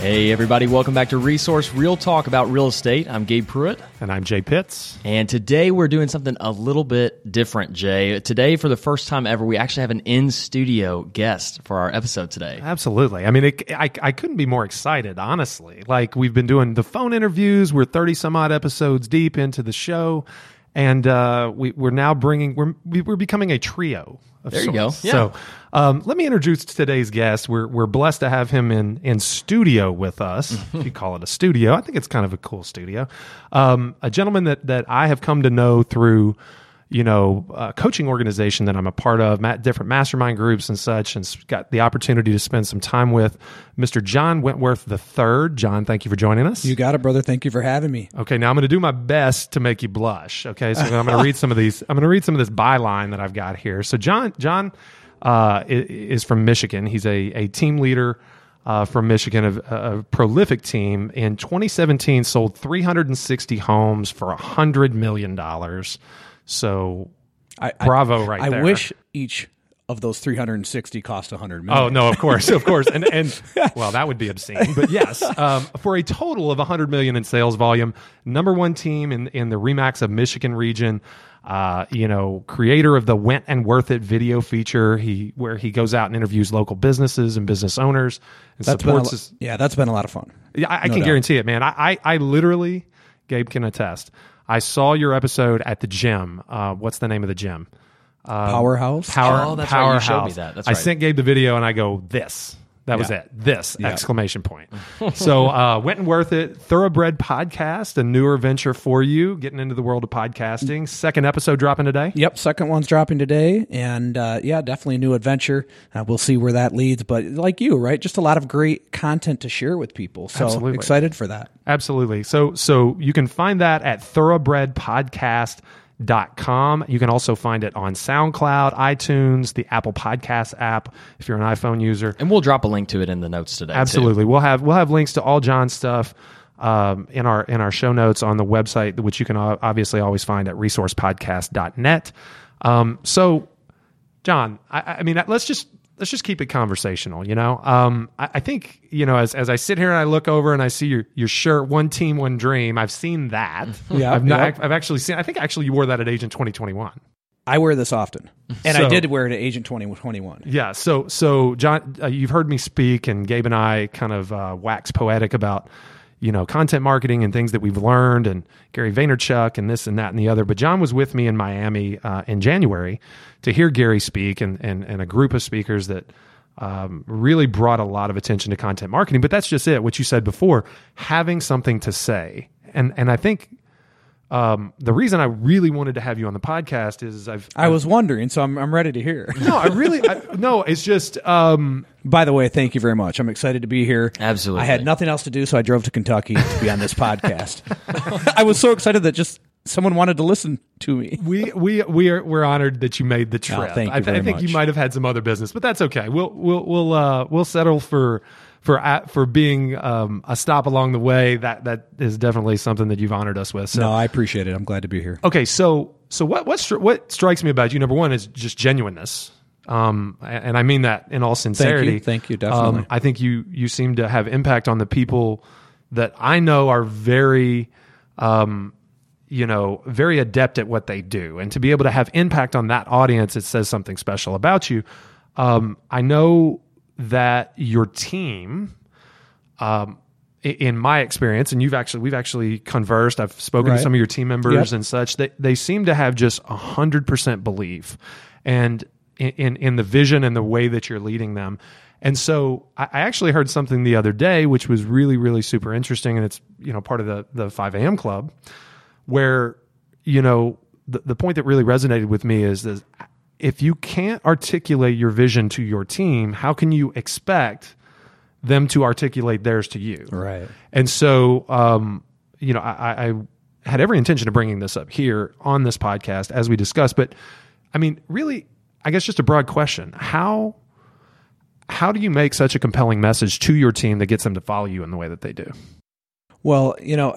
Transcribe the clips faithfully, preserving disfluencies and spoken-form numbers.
Hey everybody, welcome back to Resource Real Talk about Real Estate. I'm Gabe Pruitt. And I'm Jay Pitts. And today we're doing something a little bit different, Jay. Today, for the first time ever, we actually have an in-studio guest for our episode today. Absolutely. I mean, it, I, I couldn't be more excited, honestly. Like, we've been doing the phone interviews. We're thirty-some-odd episodes deep into the show. And uh, we, we're now bringing, we're, we're becoming a trio of there sorts. There you go. Yeah. So um, let me introduce today's guest. We're we're blessed to have him in, in studio with us. If you call it a studio, I think it's kind of a cool studio. Um, a gentleman that, that I have come to know through, you know, a coaching organization that I'm a part of, different mastermind groups and such, and got the opportunity to spend some time with Mister John Wentworth the third. John, thank you for joining us. You got it, brother. Thank you for having me. Okay, now I'm going to do my best to make you blush. Okay, so I'm going to read some of these. I'm going to read some of this byline that I've got here. So John, John uh, is from Michigan. He's a, a team leader uh, from Michigan, a, a prolific team. In twenty seventeen, sold three hundred sixty homes for one hundred million dollars. So, I, bravo! Right I, I there. I wish each of those three hundred sixty cost one hundred million dollars. Oh no, of course, of course, and and well, that would be obscene. But yes, um, for a total of one hundred million dollars in sales volume, number one team in in the Remax of Michigan region. Uh, you know, creator of the Went and Worth It video feature, he where he goes out and interviews local businesses and business owners and that's supports. Been a, his, yeah, that's been a lot of fun. Yeah, I, I no can doubt. guarantee it, man. I, I I literally, Gabe can attest. I saw your episode at the gym. Uh, what's the name of the gym? Uh, Powerhouse? Power, oh, that's Powerhouse. Right. You showed me that. That's right. I sent Gabe the video and I go, this. That yeah. was it. This, yeah. exclamation point. So uh, Went and Worth It, Thoroughbred Podcast, a newer venture for you, getting into the world of podcasting. Second episode dropping today? Yep, second one's dropping today. And uh, yeah, definitely a new adventure. Uh, we'll see where that leads. But like you, right? Just a lot of great content to share with people. So Absolutely. excited for that. Absolutely. So, so you can find that at thoroughbred podcast dot com. You can also find it on SoundCloud, iTunes, the Apple Podcast app if you're an iPhone user. And we'll drop a link to it in the notes today. Absolutely. Too. We'll have we'll have links to all John's stuff um, in our in our show notes on the website, which you can obviously always find at resource podcast dot net. Um, so, John, I, I mean, let's just let's just keep it conversational. You know, um, I, I think you know as as I sit here and I look over and I see your your shirt, one team, one dream. I've seen that. Yeah, I've not, yeah. I've actually seen. I think actually you wore that at Agent twenty twenty-one. I wear this often, and so, I did wear it at Agent twenty twenty-one. Yeah. So so John, uh, you've heard me speak, and Gabe and I kind of uh, wax poetic about you know content marketing and things that we've learned, and Gary Vaynerchuk and this and that and the other. But John was with me in Miami uh, in January to hear Gary speak and and, and a group of speakers that um, really brought a lot of attention to content marketing. But that's just it, what you said before, having something to say. And and I think um, the reason I really wanted to have you on the podcast is I've... I was I've, wondering, so I'm I'm ready to hear. No, I really... I, no, it's just... Um, By the way, thank you very much. I'm excited to be here. Absolutely. I had nothing else to do, so I drove to Kentucky to be on this podcast. I was so excited that just... someone wanted to listen to me. we we we are we're honored that you made the trip. Oh, thank you I, th- very I think much. You might have had some other business, but that's okay. We'll we'll we'll uh, we'll settle for for uh, for being um, a stop along the way. That that is definitely something that you've honored us with. So. No, I appreciate it. I'm glad to be here. Okay, so so what what stri- what strikes me about you? Number one is just genuineness, um, and I mean that in all sincerity. Thank you. Thank you definitely. Um, I think you you seem to have impact on the people that I know are very. Um, you know, very adept at what they do. And to be able to have impact on that audience, it says something special about you. Um, I know that your team, um, in my experience, and you've actually, we've actually conversed, I've spoken right. to some of your team members yep. and such, they, they seem to have just a hundred percent belief and in, in, in the vision and the way that you're leading them. And so I actually heard something the other day, which was really, really super interesting. And it's, you know, part of the, the five a.m. club. Where, you know, the, the point that really resonated with me is that if you can't articulate your vision to your team, how can you expect them to articulate theirs to you? Right. And so, um, you know, I, I had every intention of bringing this up here on this podcast as we discussed, but I mean, really, I guess just a broad question. How, how do you make such a compelling message to your team that gets them to follow you in the way that they do? Well, you know,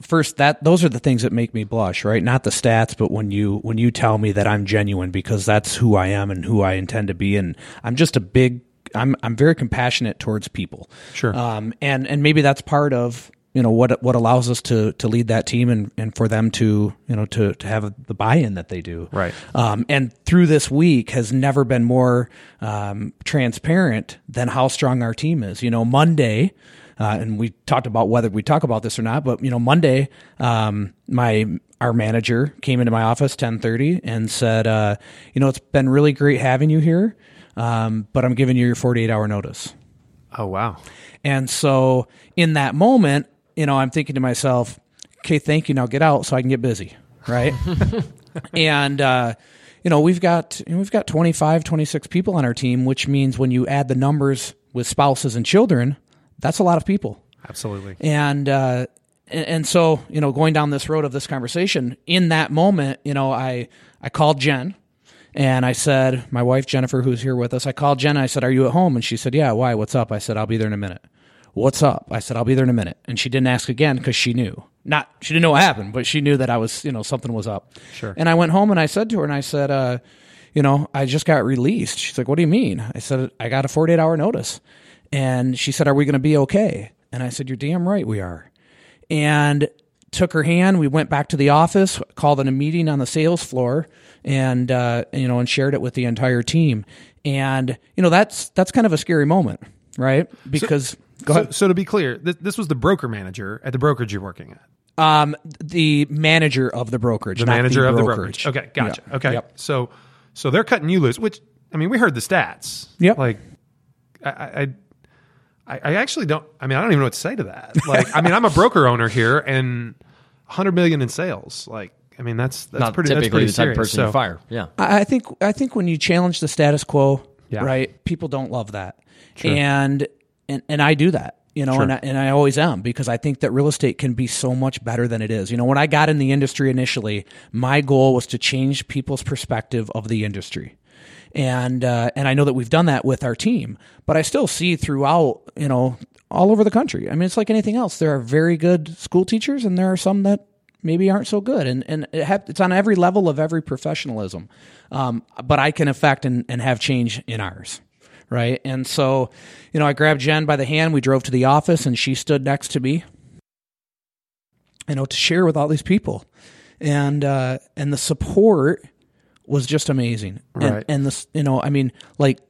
first, that those are the things that make me blush, right? Not the stats, but when you when you tell me that I'm genuine, because that's who I am and who I intend to be, and I'm just a big, I'm I'm very compassionate towards people. Sure. Um, and and maybe that's part of, you know, what what allows us to to lead that team and, and for them to, you know, to to have the buy-in that they do. Right. Um, and through this week has never been more um, transparent than how strong our team is. You know, Monday, uh, and we talked about whether we talk about this or not, but, you know, Monday, um, my our manager came into my office ten thirty and said, uh, you know, it's been really great having you here, um, but I'm giving you your forty-eight hour notice. Oh, wow. And so in that moment, you know, I'm thinking to myself, okay, thank you. Now get out so I can get busy. Right. And, uh, you know, we've got, you know, we've got twenty-five, twenty-six people on our team, which means when you add the numbers with spouses and children, that's a lot of people. Absolutely. And, uh, and, and so, you know, going down this road of this conversation in that moment, you know, I, I called Jen and I said, my wife, Jennifer, who's here with us, I called Jen. And I said, are you at home? And she said, yeah, why? What's up? I said, I'll be there in a minute. What's up? I said, I'll be there in a minute. And she didn't ask again because she knew. Not, she didn't know what happened, but she knew that I was, you know, something was up. Sure. And I went home and I said to her, and I said, uh, you know, I just got released. She's like, what do you mean? I said, I got a forty-eight hour notice. And she said, are we going to be okay? And I said, you're damn right we are. And took her hand. We went back to the office, called in a meeting on the sales floor, and, uh, you know, and shared it with the entire team. And, you know, that's, that's kind of a scary moment, right? Because... So- So, so to be clear, th- this was the broker manager at the brokerage you're working at? Um, the manager of the brokerage. The manager the of brokerage. the brokerage. Okay, gotcha. Yeah. Okay, yep. so so they're cutting you loose, which, I mean, we heard the stats. Yep. Like, I, I, I actually don't, I mean, I don't even know what to say to that. Like, I mean, I'm a broker owner here and one hundred million dollars in sales, like. I mean, that's, that's Not pretty typically that's pretty the type serious, of person so. you fire. Yeah. I think, I think when you challenge the status quo, yeah. right, people don't love that. True. And... And and I do that, you know, sure. and, I, and I always am, because I think that real estate can be so much better than it is. You know, when I got in the industry initially, my goal was to change people's perspective of the industry. And uh, and I know that we've done that with our team, but I still see throughout, you know, all over the country. I mean, it's like anything else. There are very good school teachers and there are some that maybe aren't so good. And and it ha- it's on every level of every professionalism. Um, but I can affect and, and have change in ours. Right. And so, you know, I grabbed Jen by the hand. We drove to the office and she stood next to me, you know, to share with all these people. And, uh, and the support was just amazing. Right. And, and this, you know, I mean, like,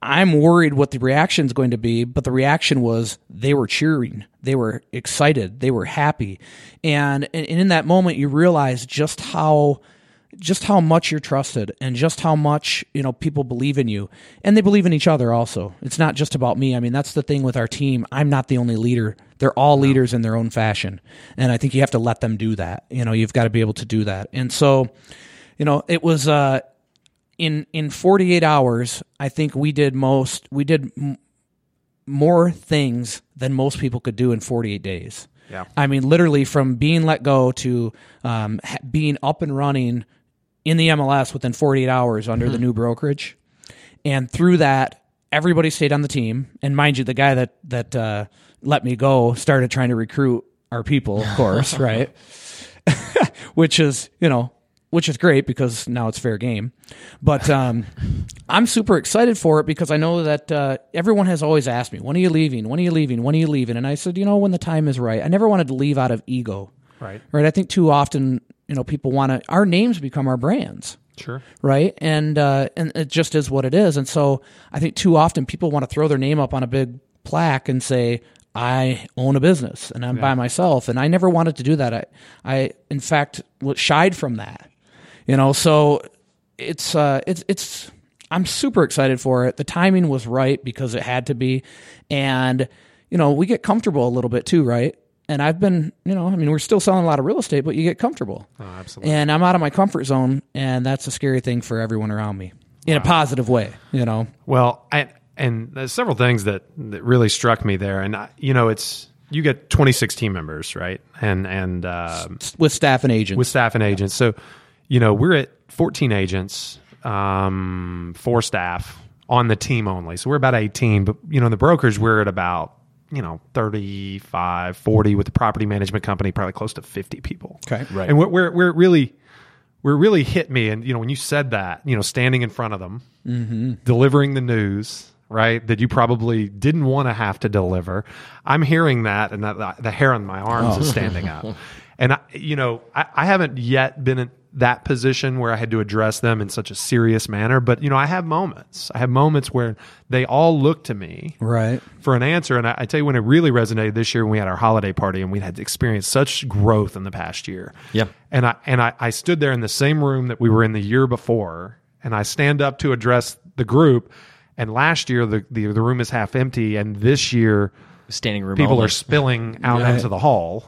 I'm worried what the reaction is going to be, but the reaction was they were cheering. They were excited. They were happy. And, and in that moment, you realize just how just how much you're trusted and just how much, you know, people believe in you, and they believe in each other also. It's not just about me. I mean, that's the thing with our team. I'm not the only leader. They're all leaders in their own fashion. And I think you have to let them do that. You know, you've got to be able to do that. And so, you know, it was, uh, in, in forty-eight hours, I think we did most, we did m- more things than most people could do in forty-eight days. Yeah. I mean, literally from being let go to, um, ha- being up and running in the M L S within forty-eight hours under mm-hmm. the new brokerage. And through that, everybody stayed on the team. And mind you, the guy that, that uh, let me go started trying to recruit our people, of course, right? Which is, you know, which is great because now it's fair game. But um, I'm super excited for it because I know that uh, everyone has always asked me, when are you leaving? When are you leaving? When are you leaving? And I said, you know, when the time is right. I never wanted to leave out of ego. Right. Right. I think too often... You know, people want to, our names become our brands. Sure. Right. And, uh, and it just is what it is. And so I think too often people want to throw their name up on a big plaque and say, I own a business and I'm yeah. by myself. And I never wanted to do that. I, I, in fact, shied from that, you know, so it's, uh, it's, it's, I'm super excited for it. The timing was right because it had to be. And, you know, we get comfortable a little bit too, right? And I've been, you know, I mean, we're still selling a lot of real estate, but you get comfortable. Oh, absolutely. And I'm out of my comfort zone, and that's a scary thing for everyone around me in wow. a positive way, you know? Well, I, and there's several things that, that really struck me there. And, I, you know, it's, you get twenty-six team members, right? And, and, um, with staff and agents. With staff and agents. Yeah. So, you know, we're at fourteen agents, um, four staff on the team only. So we're about eighteen, but, you know, the brokers, we're at about, you know, thirty-five, forty with the property management company, probably close to fifty people. Okay. Right. And where where it really, where it really hit me, and, you know, when you said that, you know, standing in front of them, mm-hmm. delivering the news, right, that you probably didn't want to have to deliver. I'm hearing that, and that the hair on my arms oh. is standing up. And, I, you know, I, I haven't yet been in that position where I had to address them in such a serious manner. But, you know, I have moments. I have moments where they all look to me right. for an answer. And I, I tell you when it really resonated this year when we had our holiday party and we had experienced such growth in the past year. Yeah. And I and I, I stood there in the same room that we were in the year before, and I stand up to address the group. And last year the the, the room is half empty, and this year standing room people only. Are spilling out right. into the hall.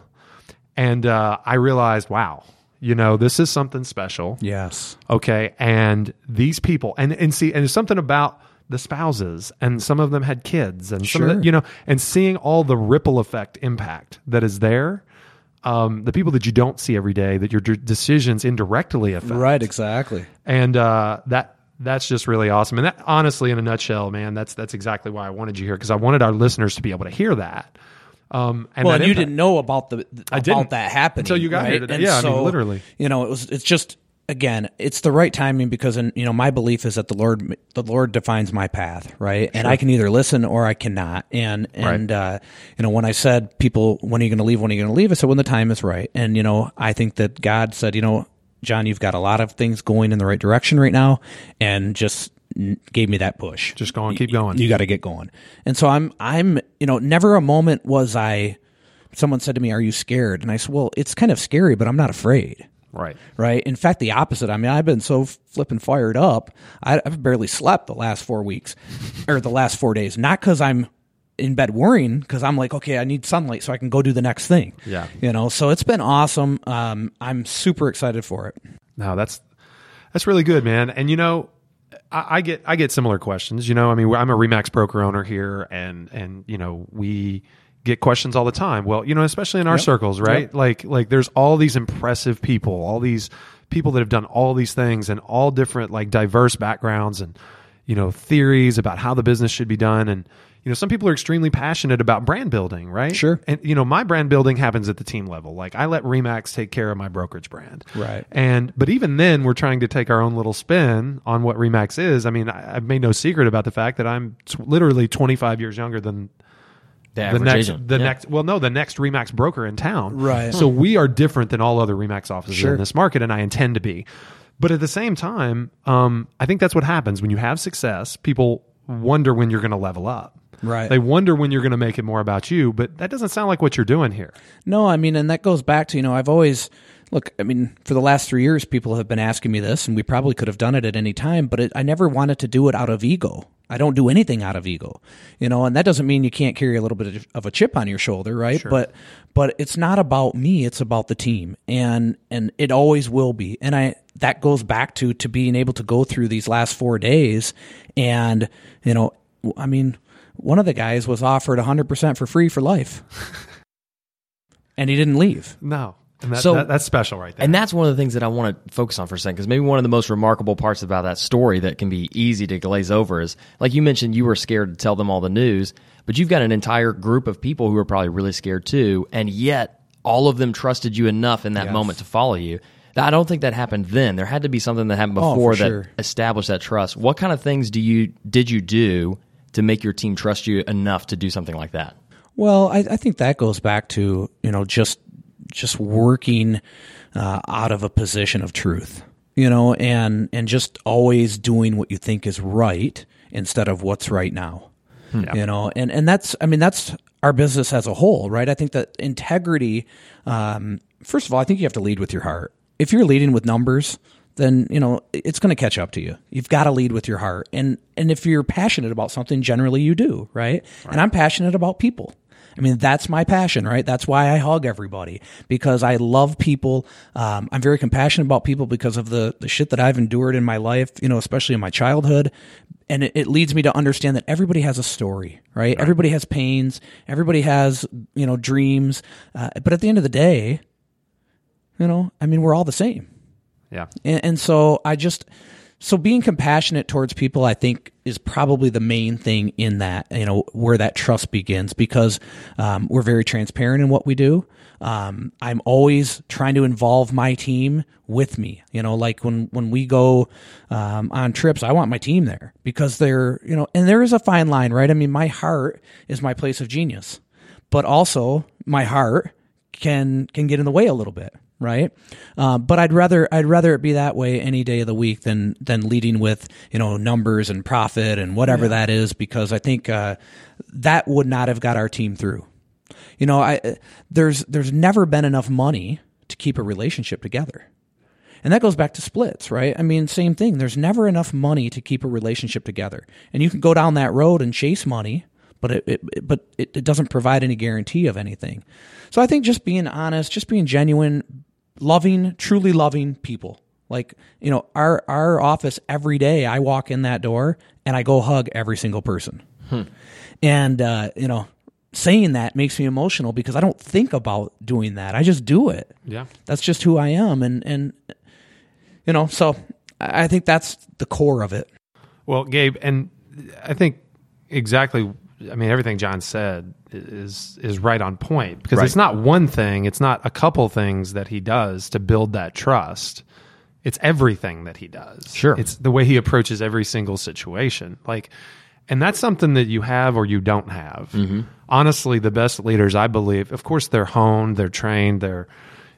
And uh, I realized, wow. You know, this is something special. Yes. Okay. And these people, and, and see, and there's something about the spouses, and some of them had kids, and sure. some of the, you know, and seeing all the ripple effect impact that is there, um, the people that you don't see every day that your d- decisions indirectly affect. Right. Exactly. And uh, that that's just really awesome. And that, honestly, in a nutshell, man, that's that's exactly why I wanted you here, because I wanted our listeners to be able to hear that. Um, and well, and you didn't know about the, the I about didn't. that happening until you got right? here today. And yeah, so, I mean, literally. You know, it was. It's just again, it's the right timing because, in, you know, my belief is that the Lord, the Lord defines my path, right? And sure. I can either listen or I cannot. And and right. uh, you know, when I said people, when are you going to leave? When are you going to leave? I said when the time is right. And you know, I think that God said, you know, John, you've got a lot of things going in the right direction right now, and just. Gave me that push. Just go on, keep going. You, you got to get going. And so I'm, I'm, you know, never a moment was I, someone said to me, are you scared? And I said, well, it's kind of scary, but I'm not afraid. Right. Right. In fact, the opposite. I mean, I've been so flipping fired up. I, I've barely slept the last four weeks or the last four days. Not because I'm in bed worrying, because I'm like, okay, I need sunlight so I can go do the next thing. Yeah. You know, so it's been awesome. Um, I'm super excited for it. No, that's, that's really good, man. And you know, I get I get similar questions, you know. I mean, I'm a Remax broker owner here, and and you know we get questions all the time. Well, you know, especially in our yep. circles, right? Yep. Like like there's all these impressive people, all these people that have done all these things, and all different like diverse backgrounds, and you know theories about how the business should be done, and you know some people are extremely passionate about brand building, right? Sure. And you know my brand building happens at the team level. Like I let Remax take care of my brokerage brand, right? And but even then, we're trying to take our own little spin on what Remax is. I mean, I, I've made no secret about the fact that I'm t- literally twenty-five years younger than the, the next, agent. the yeah. next. Well, no, the next Remax broker in town, right? So we are different than all other Remax offices sure. in this market, and I intend to be. But at the same time, um, I think that's what happens when you have success. People wonder when you're going to level up. Right. They wonder when you're going to make it more about you. But that doesn't sound like what you're doing here. No, I mean, and that goes back to, you know, I've always, look, I mean, for the last three years, people have been asking me this, and we probably could have done it at any time, but it, I never wanted to do it out of ego. I don't do anything out of ego, you know, and that doesn't mean you can't carry a little bit of a chip on your shoulder, right? Sure. But but it's not about me, it's about the team, and and it always will be. And I that goes back to to being able to go through these last four days and, you know, I mean, one of the guys was offered one hundred percent for free for life, and he didn't leave. No. And that, so, that, that's special right there. And that's one of the things that I want to focus on for a second, because maybe one of the most remarkable parts about that story that can be easy to glaze over is, like you mentioned, you were scared to tell them all the news, but you've got an entire group of people who are probably really scared too, and yet all of them trusted you enough in that yes. moment to follow you. I don't think that happened then. There had to be something that happened before oh, that sure. established that trust. What kind of things do you did you do to make your team trust you enough to do something like that? Well, I, I think that goes back to, you know, just... just working uh, out of a position of truth, you know, and, and just always doing what you think is right instead of what's right now, yeah. you know, and, and that's, I mean, that's our business as a whole, right? I think that integrity, um, first of all, I think you have to lead with your heart. If you're leading with numbers, then, you know, it's going to catch up to you. You've got to lead with your heart. And, and if you're passionate about something, generally you do, right? right. And I'm passionate about people. I mean, that's my passion, right? That's why I hug everybody, because I love people. Um, I'm very compassionate about people because of the, the shit that I've endured in my life, you know, especially in my childhood. And it, it leads me to understand that everybody has a story, right? Right. Everybody has pains. Everybody has, you know, dreams. Uh, but at the end of the day, you know, I mean, we're all the same. Yeah. And, and so I just, so being compassionate towards people, I think, is probably the main thing in that, you know, where that trust begins, because um, we're very transparent in what we do. Um, I'm always trying to involve my team with me. You know, like when, when we go um, on trips, I want my team there because they're, you know, and there is a fine line, right? I mean, my heart is my place of genius, but also my heart can can get in the way a little bit. Right. Uh, but I'd rather, I'd rather it be that way any day of the week than, than leading with, you know, numbers and profit and whatever yeah. that is, because I think, uh, that would not have got our team through. You know, I, there's, there's never been enough money to keep a relationship together. And that goes back to splits, right? I mean, same thing. There's never enough money to keep a relationship together. And you can go down that road and chase money, but it, it, it but it, it doesn't provide any guarantee of anything. So I think just being honest, just being genuine, loving, truly loving people. Like, you know, our, our office every day, I walk in that door and I go hug every single person. Hmm. And, uh, you know, saying that makes me emotional because I don't think about doing that. I just do it. Yeah. That's just who I am. And, and, you know, so I think that's the core of it. Well, Gabe, and I think exactly, I mean, everything John said is is right on point, because right. It's not one thing, it's not a couple things that he does to build that trust. It's everything that he does. Sure. It's the way he approaches every single situation. Like, and that's something that you have or you don't have. Mm-hmm. Honestly, the best leaders, I believe, of course, they're honed, they're trained, they're,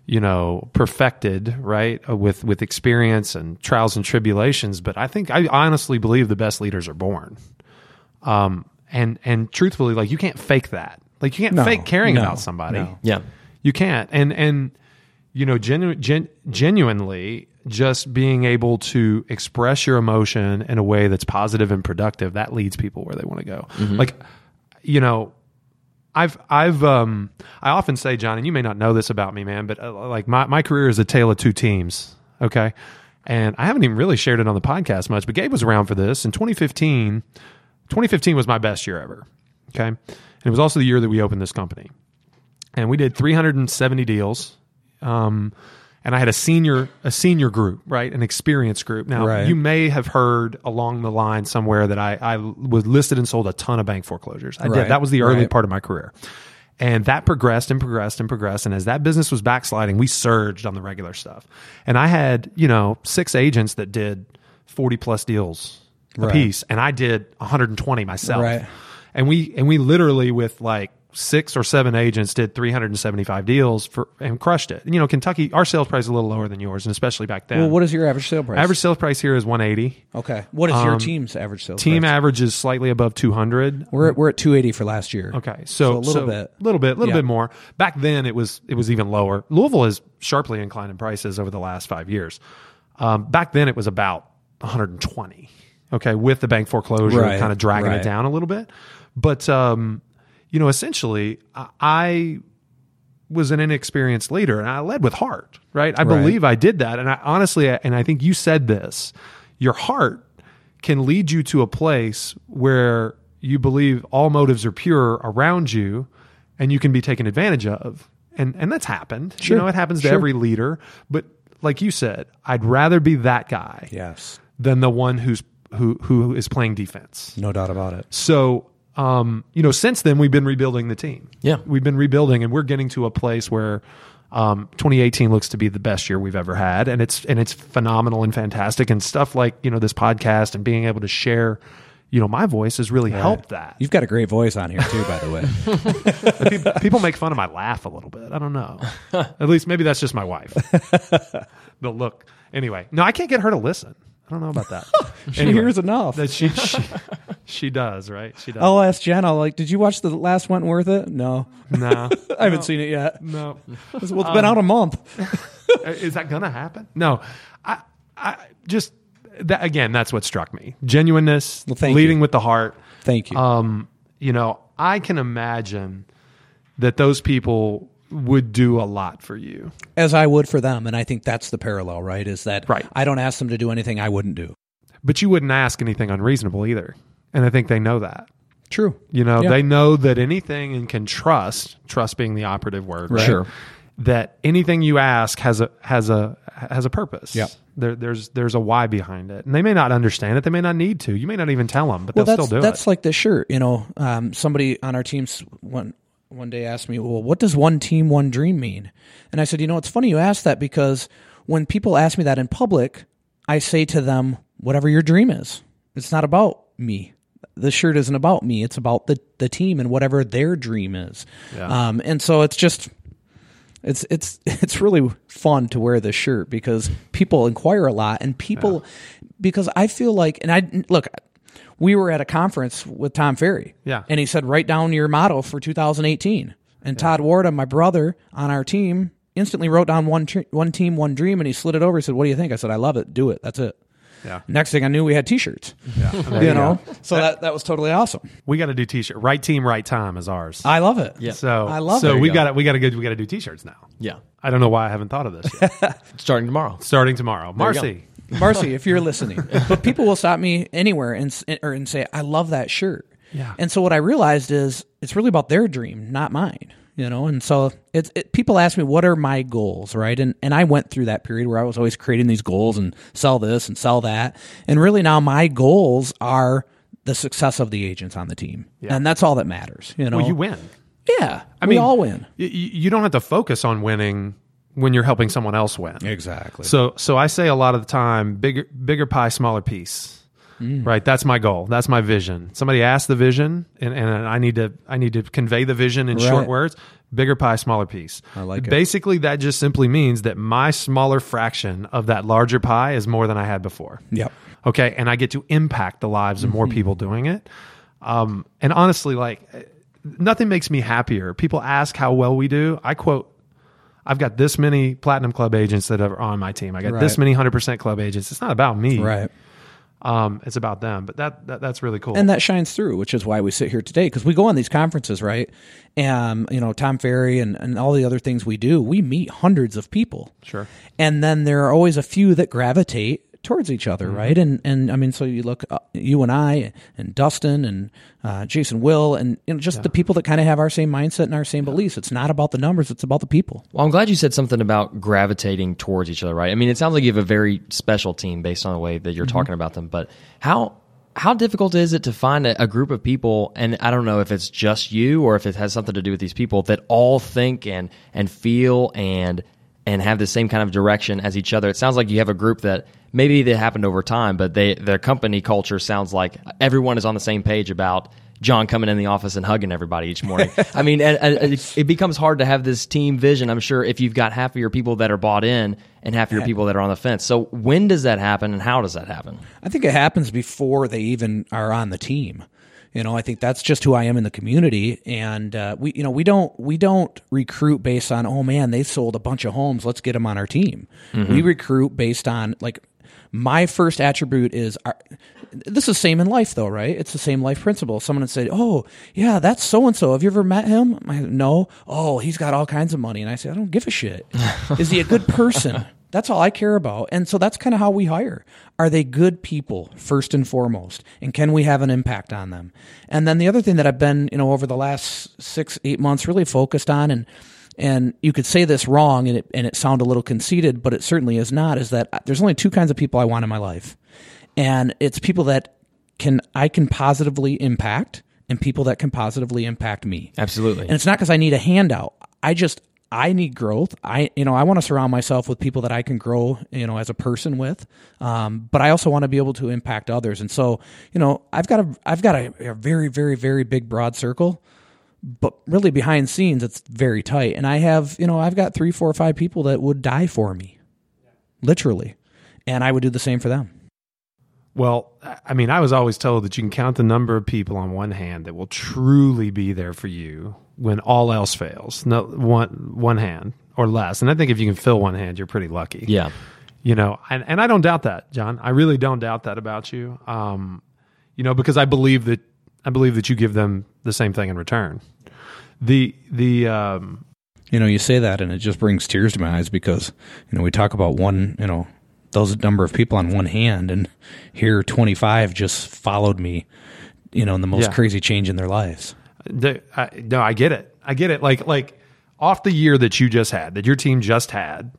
you know, perfected, right, with with experience and trials and tribulations. But I think, I honestly believe the best leaders are born. Um. And and truthfully, like, you can't fake that. Like, you can't no, fake caring no, about somebody. No. Yeah, you can't. And and you know, genu- gen- genuinely, just being able to express your emotion in a way that's positive and productive, that leads people where they want to go. Mm-hmm. Like, you know, I've I've um I often say, John, and you may not know this about me, man, but uh, like my my career is a tale of two teams. Okay, and I haven't even really shared it on the podcast much, but Gabe was around for this in twenty fifteen. twenty fifteen was my best year ever, okay? And it was also the year that we opened this company. And we did three hundred seventy deals, um, and I had a senior a senior group, right? An experienced group. Now, right. You may have heard along the line somewhere that I, I was listed and sold a ton of bank foreclosures. I right. did. That was the early right. part of my career. And that progressed and progressed and progressed. And as that business was backsliding, we surged on the regular stuff. And I had, you know, six agents that did forty plus deals a right. piece, and I did one hundred twenty myself, right. and we and we literally with like six or seven agents did three hundred seventy-five deals for and crushed it. And, you know, Kentucky, our sales price is a little lower than yours, and especially back then. Well, what is your average sale price? Average sales price here is one eighty. Okay, what is um, your team's average sales? Team price? Average is slightly above two hundred. We're at, we're at two eighty for last year. Okay, so, so a little so bit, little bit, little yeah. bit more. Back then, it was it was even lower. Louisville has sharply inclined in prices over the last five years. Um, back then, it was about one hundred twenty. Okay, with the bank foreclosure right, kind of dragging right. it down a little bit. But, um, you know, essentially, I, I was an inexperienced leader, and I led with heart, right? I right. believe I did that. And I honestly, and I think you said this, your heart can lead you to a place where you believe all motives are pure around you and you can be taken advantage of. And, and that's happened. Sure. You know, it happens to sure. every leader. But like you said, I'd rather be that guy yes. than the one who's who who is playing defense. No doubt about it. So, um, you know, since then we've been rebuilding the team. Yeah. We've been rebuilding, and we're getting to a place where um, twenty eighteen looks to be the best year we've ever had. And it's, and it's phenomenal and fantastic, and stuff like, you know, this podcast and being able to share, you know, my voice has really right. helped that. You've got a great voice on here too, by the way. people, people make fun of my laugh a little bit. I don't know. At least maybe that's just my wife. But look, anyway, no, I can't get her to listen. I don't know about that. She anyway, hears enough. That she, she she does, right? She does. I'll ask Jen. I'll like, did you watch the last Went and Worth It? No. No. I haven't no. seen it yet. No. Well, it's um, been out a month. Is that going to happen? No. I I just, that, again, that's what struck me. Genuineness, well, leading you. With the heart. Thank you. Um, you know, I can imagine that those people would do a lot for you. As I would for them. And I think that's the parallel, right? Is that right. I don't ask them to do anything I wouldn't do. But you wouldn't ask anything unreasonable either. And I think they know that. True. You know, yeah. They know that anything and can trust, trust being the operative word, right? Sure. That anything you ask has a has a has a purpose. Yeah. There, there's there's a why behind it, and they may not understand it. They may not need to. You may not even tell them, but well, they'll still do that's it. That's like the shirt. You know, um, somebody on our teams one one day asked me, "Well, what does one team, one dream mean?" And I said, "You know, it's funny you ask that because when people ask me that in public, I say to them, whatever your dream is, it's not about me." The shirt isn't about me. It's about the, the team and whatever their dream is. Yeah. Um, and so it's just, it's, it's, it's really fun to wear this shirt because people inquire a lot and people, yeah. because I feel like, and I look, we were at a conference with Tom Ferry yeah. and he said, write down your motto for two thousand eighteen. And yeah. Todd Ward, my brother on our team, instantly wrote down one, tre- one team, one dream. And he slid it over. He said, what do you think? I said, I love it. Do it. That's it. Yeah. Next thing I knew, we had T-shirts. Yeah. You know, yeah. so that, that was totally awesome. We got to do T-shirt. Right team, right time is ours. I love it. Yeah. So I love so it. So we got we got to we got to do T-shirts now. Yeah. I don't know why I haven't thought of this yet. Starting tomorrow. Starting tomorrow, Marcy. Marcy, if you're listening, but people will stop me anywhere and or and say, I love that shirt. Yeah. And so what I realized is it's really about their dream, not mine. You know, and so it's it, people ask me, what are my goals, right? And and I went through that period where I was always creating these goals and sell this and sell that. And really now my goals are the success of the agents on the team. Yeah. And that's all that matters, you know. Well, you win. Yeah, I we mean, all win. Y- you don't have to focus on winning when you're helping someone else win. Exactly. So so I say a lot of the time, bigger, bigger pie, smaller piece. Mm. Right, that's my goal. That's my vision. Somebody asked the vision, and, and I need to I need to convey the vision in right. short words. Bigger pie, smaller piece. I like it. Basically, that just simply means that my smaller fraction of that larger pie is more than I had before. Yep. Okay, and I get to impact the lives of mm-hmm. more people doing it. Um, and honestly, like nothing makes me happier. People ask how well we do. I quote. I've got this many Platinum Club agents that are on my team. I got right. this many one hundred percent Club agents. It's not about me. Right. Um, it's about them, but that, that that's really cool, and that shines through, which is why we sit here today because we go on these conferences, right? And um, you know, Tom Ferry and, and all the other things we do, we meet hundreds of people, sure. And then there are always a few that gravitate towards each other, mm-hmm. right? And and I mean, so you look, uh, you and I, and Dustin, and uh, Jason Will, and you know, just yeah. the people that kind of have our same mindset and our same yeah. beliefs. It's not about the numbers; it's about the people. Well, I'm glad you said something about gravitating towards each other, right? I mean, it sounds like you have a very special team based on the way that you're mm-hmm. talking about them. But how how difficult is it to find a, a group of people? And I don't know if it's just you or if it has something to do with these people that all think and and feel and and have the same kind of direction as each other. It sounds like you have a group that. Maybe they happened over time, but they their company culture sounds like everyone is on the same page about John coming in the office and hugging everybody each morning. I mean, and, and it, it becomes hard to have this team vision, I'm sure, if you've got half of your people that are bought in and half of your people that are on the fence. So when does that happen and how does that happen? I think it happens before they even are on the team. You know, I think that's just who I am in the community, and uh, we, you know, we don't we don't recruit based on oh man they sold a bunch of homes, let's get them on our team. Mm-hmm. We recruit based on like. My first attribute is, our, this is same in life though, right? It's the same life principle. Someone would say, oh, yeah, that's so-and-so. Have you ever met him? I, no. Oh, he's got all kinds of money. And I say, I don't give a shit. Is he a good person? That's all I care about. And so that's kind of how we hire. Are they good people first and foremost? And can we have an impact on them? And then the other thing that I've been, you know, over the last six, eight months really focused on and And you could say this wrong and it and it sound a little conceited, but it certainly is not, is that there's only two kinds of people I want in my life. And it's people that can I can positively impact and people that can positively impact me. Absolutely. And it's not because I need a handout. I just I need growth. I you know, I want to surround myself with people that I can grow, you know, as a person with. Um, but I also want to be able to impact others. And so, you know, I've got a I've got a, a very, very, very big broad circle. But really behind scenes, it's very tight. And I have, you know, I've got three, four, or five people that would die for me, literally. And I would do the same for them. Well, I mean, I was always told that you can count the number of people on one hand that will truly be there for you when all else fails. No, one, one hand or less. And I think if you can fill one hand, you're pretty lucky. Yeah. You know, and, and I don't doubt that, John. I really don't doubt that about you. Um, you know, because I believe that, I believe that you give them the same thing in return. The the um, you know, you say that and it just brings tears to my eyes because, you know, we talk about one, you know, those number of people on one hand, and here twenty-five just followed me, you know, in the most yeah. crazy change in their lives. The, I, no, I get it. I get it. Like, like off the year that you just had, that your team just had,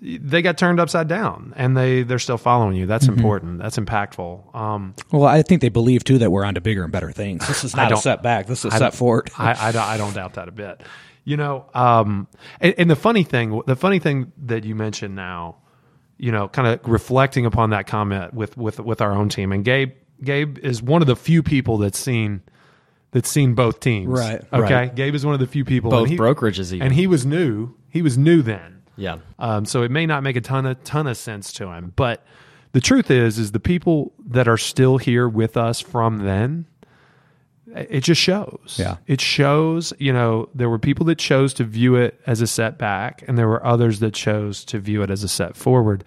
they got turned upside down and they, they're still following you. That's mm-hmm. important. That's impactful. Um, well, I think they believe too that we're onto bigger and better things. This is not a setback. This is a step forward. I, I, I don't doubt that a bit. You know, um, and, and the funny thing, the funny thing that you mentioned now, you know, kind of reflecting upon that comment with, with, with our own team, and Gabe, Gabe is one of the few people that's seen that's seen both teams. Right. Okay. Right. Gabe is one of the few people. Both and he, brokerages even. And he was new. He was new then. Yeah. Um, so it may not make a ton of ton of sense to him. But the truth is, is the people that are still here with us from then, it just shows. Yeah. It shows, you know, there were people that chose to view it as a setback, and there were others that chose to view it as a set forward.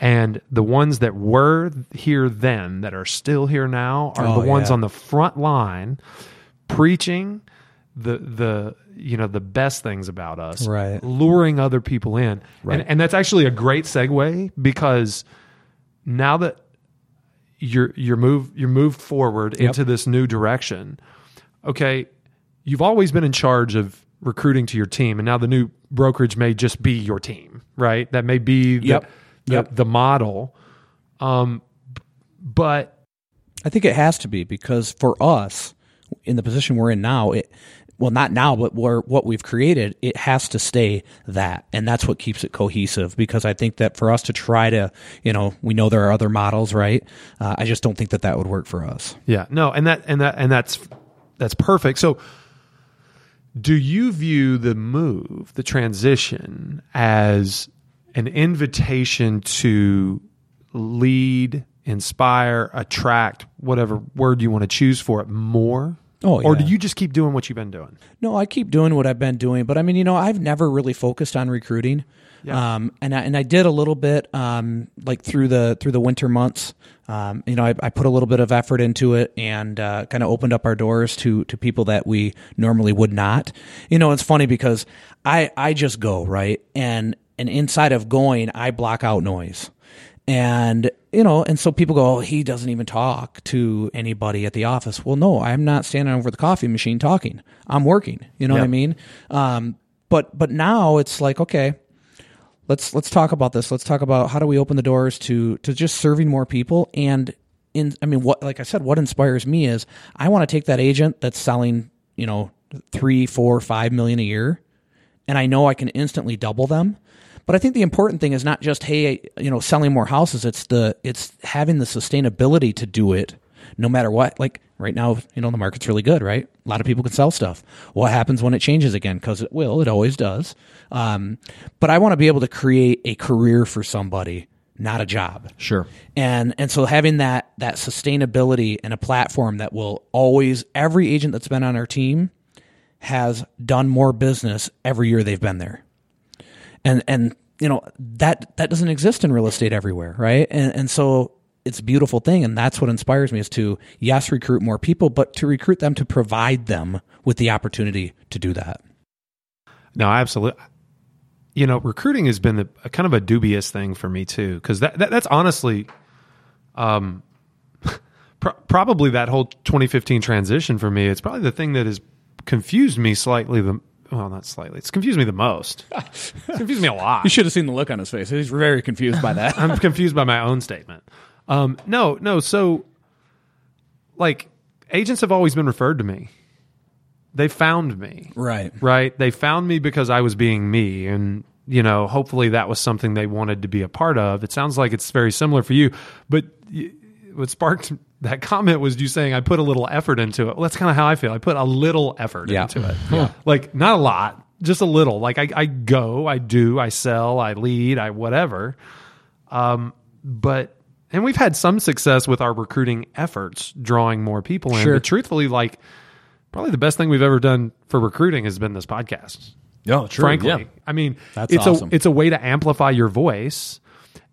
And the ones that were here then that are still here now are oh, the ones yeah. on the front line preaching the the you know the best things about us, right. luring other people in. Right. And, and that's actually a great segue, because now that you're you're move you're moved forward yep. into this new direction, okay, you've always been in charge of recruiting to your team, and now the new brokerage may just be your team, right? That may be the, yep. Yep. the model. Um, but I think it has to be, because for us in the position we're in now, it, well, not now, but we're, what we've created, it has to stay that. And that's what keeps it cohesive, because I think that for us to try to, you know, we know there are other models, right? Uh, I just don't think that that would work for us. Yeah, no. And that, and that, and that's, that's perfect. So do you view the move, the transition, as an invitation to lead, inspire, attract, whatever word you want to choose for it, more? Oh, yeah. Or do you just keep doing what you've been doing? No, I keep doing what I've been doing. But I mean, you know, I've never really focused on recruiting. Yeah. Um, and I, and I did a little bit, um, like through the, through the winter months. Um, you know, I, I put a little bit of effort into it, and, uh, kind of opened up our doors to, to people that we normally would not. You know, it's funny because I, I just go, right. And, and inside of going, I block out noise. And, you know, and so people go, oh, he doesn't even talk to anybody at the office. Well, no, I'm not standing over the coffee machine talking. I'm working. You know yeah. what I mean? Um, but, but now it's like, okay, let's, let's talk about this. Let's talk about how do we open the doors to, to just serving more people. And in, I mean, what, like I said, what inspires me is I want to take that agent that's selling, you know, three, four, five million a year, and I know I can instantly double them. But I think the important thing is not just, hey, you know, selling more houses. It's the, it's having the sustainability to do it no matter what. Like right now, you know, the market's really good, right? A lot of people can sell stuff. What happens when it changes again? Because it will, it always does. Um, but I want to be able to create a career for somebody, not a job. Sure. And, and so having that, that sustainability and a platform that will always, every agent that's been on our team has done more business every year they've been there. And, and, you know, that, that doesn't exist in real estate everywhere. Right. And, and so it's a beautiful thing. And that's what inspires me, is to, yes, recruit more people, but to recruit them, to provide them with the opportunity to do that. No, absolutely. You know, recruiting has been a, a kind of a dubious thing for me too. Cause that, that that's honestly, um, pro- probably that whole twenty fifteen transition for me. It's probably the thing that has confused me slightly the Well, not slightly. It's confused me the most. It's confused me a lot. You should have seen the look on his face. He's very confused by that. I'm confused by my own statement. Um, no, no. So, like, agents have always been referred to me. They found me. Right. Right? They found me because I was being me. And, you know, hopefully that was something they wanted to be a part of. It sounds like it's very similar for you. But what sparked that comment was you saying, I put a little effort into it. Well, that's kind of how I feel. I put a little effort yeah. into it. Yeah. Like, not a lot, just a little. Like, I, I go, I do, I sell, I lead, I whatever. Um, but, and we've had some success with our recruiting efforts, drawing more people in. Sure. But truthfully, like, probably the best thing we've ever done for recruiting has been this podcast. Yeah, true. Frankly. Yeah. I mean, that's it's awesome. a, it's a way to amplify your voice,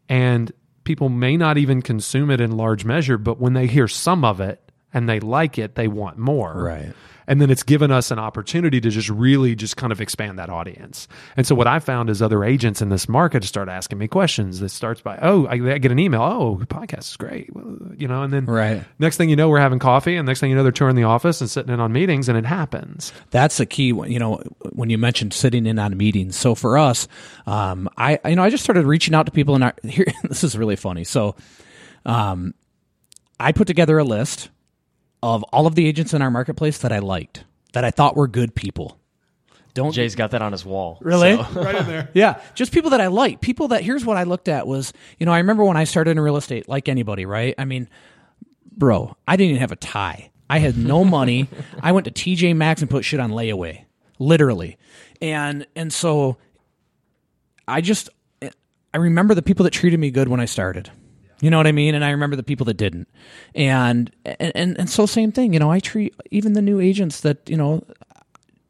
and people may not even consume it in large measure, but when they hear some of it, and they like it, they want more. Right. And then it's given us an opportunity to just really just kind of expand that audience. And so what I found is other agents in this market start asking me questions. This starts by, oh, I, I get an email. Oh, your podcast is great. You know, and then right. next thing you know, we're having coffee. And next thing you know, they're touring the office and sitting in on meetings, and it happens. That's the key. You know, when you mentioned sitting in on meetings. So for us, um, I, you know, I just started reaching out to people and I, here, this is really funny. So um, I put together a list of all of the agents in our marketplace that I liked, that I thought were good people. Don't Jay's got that on his wall. Really? So. Right in there. Yeah. Just people that I like. People that, here's what I looked at was, you know, I remember when I started in real estate, like anybody, right? I mean, bro, I didn't even have a tie. I had no money. I went to T J Maxx and put shit on layaway, literally. And and so I just, I remember the people that treated me good when I started. You know what I mean? And I remember the people that didn't. And, and, and so same thing, you know, I treat even the new agents that, you know,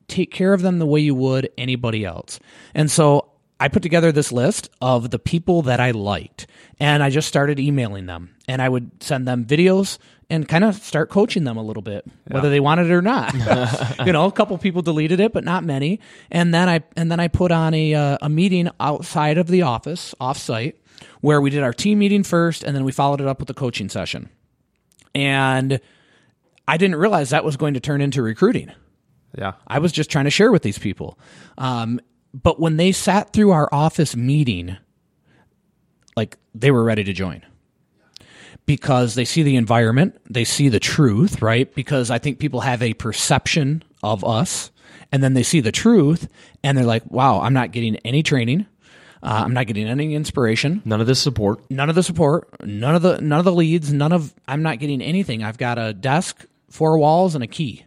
take care of them the way you would anybody else. And so I put together this list of the people that I liked, and I just started emailing them, and I would send them videos and kind of start coaching them a little bit, yeah. whether they wanted it or not. You know, a couple people deleted it, but not many. And then I, and then I put on a, uh, a meeting outside of the office offsite, where we did our team meeting first, and then we followed it up with a coaching session. And I didn't realize that was going to turn into recruiting. Yeah. I was just trying to share with these people. Um, but when they sat through our office meeting, like, they were ready to join. Because they see the environment, they see the truth, right? Because I think people have a perception of us, and then they see the truth, and they're like, wow, I'm not getting any training. Uh, I'm not getting any inspiration. None of the support. None of the support. None of the none of the leads. None of I'm not getting anything. I've got a desk, four walls, and a key.